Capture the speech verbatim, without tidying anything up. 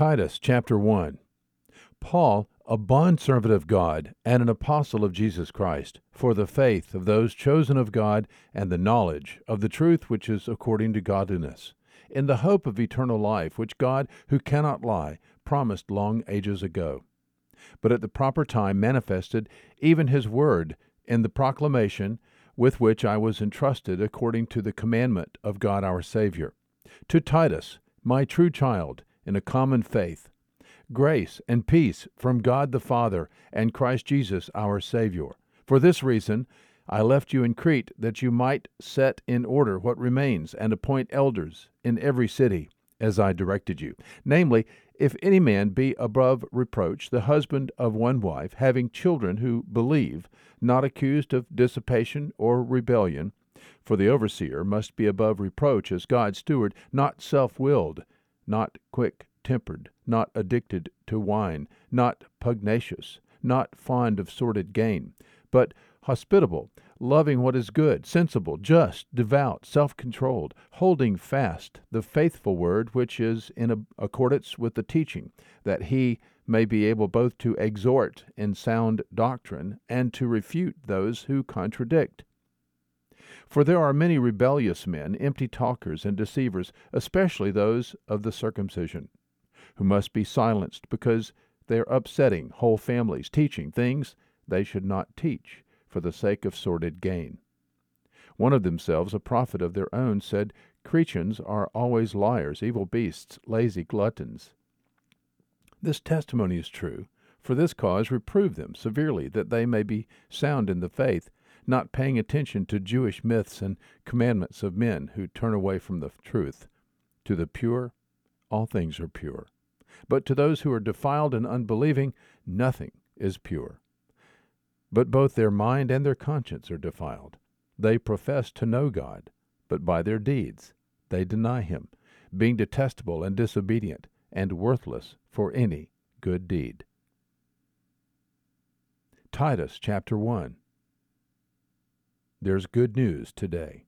Titus chapter one. Paul, a bondservant of God and an apostle of Jesus Christ, for the faith of those chosen of God and the knowledge of the truth which is according to godliness, in the hope of eternal life which God, who cannot lie, promised long ages ago, but at the proper time manifested even his word in the proclamation with which I was entrusted according to the commandment of God our Savior. To Titus, my true child, in a common faith, grace and peace from God the Father and Christ Jesus our Savior. For this reason I left you in Crete, that you might set in order what remains and appoint elders in every city, as I directed you. Namely, if any man be above reproach, the husband of one wife, having children who believe, not accused of dissipation or rebellion. For the overseer must be above reproach as God's steward, not self-willed, not quick-tempered, not addicted to wine, not pugnacious, not fond of sordid gain, but hospitable, loving what is good, sensible, just, devout, self-controlled, holding fast the faithful word which is in accordance with the teaching, that he may be able both to exhort in sound doctrine and to refute those who contradict. For there are many rebellious men, empty talkers and deceivers, especially those of the circumcision, who must be silenced because they are upsetting whole families, teaching things they should not teach for the sake of sordid gain. One of themselves, a prophet of their own, said, Cretians are always liars, evil beasts, lazy gluttons. This testimony is true. For this cause reprove them severely, that they may be sound in the faith, not paying attention to Jewish myths and commandments of men who turn away from the truth. To the pure, all things are pure. But to those who are defiled and unbelieving, nothing is pure. But both their mind and their conscience are defiled. They profess to know God, but by their deeds they deny him, being detestable and disobedient and worthless for any good deed. Titus chapter one. There's good news today.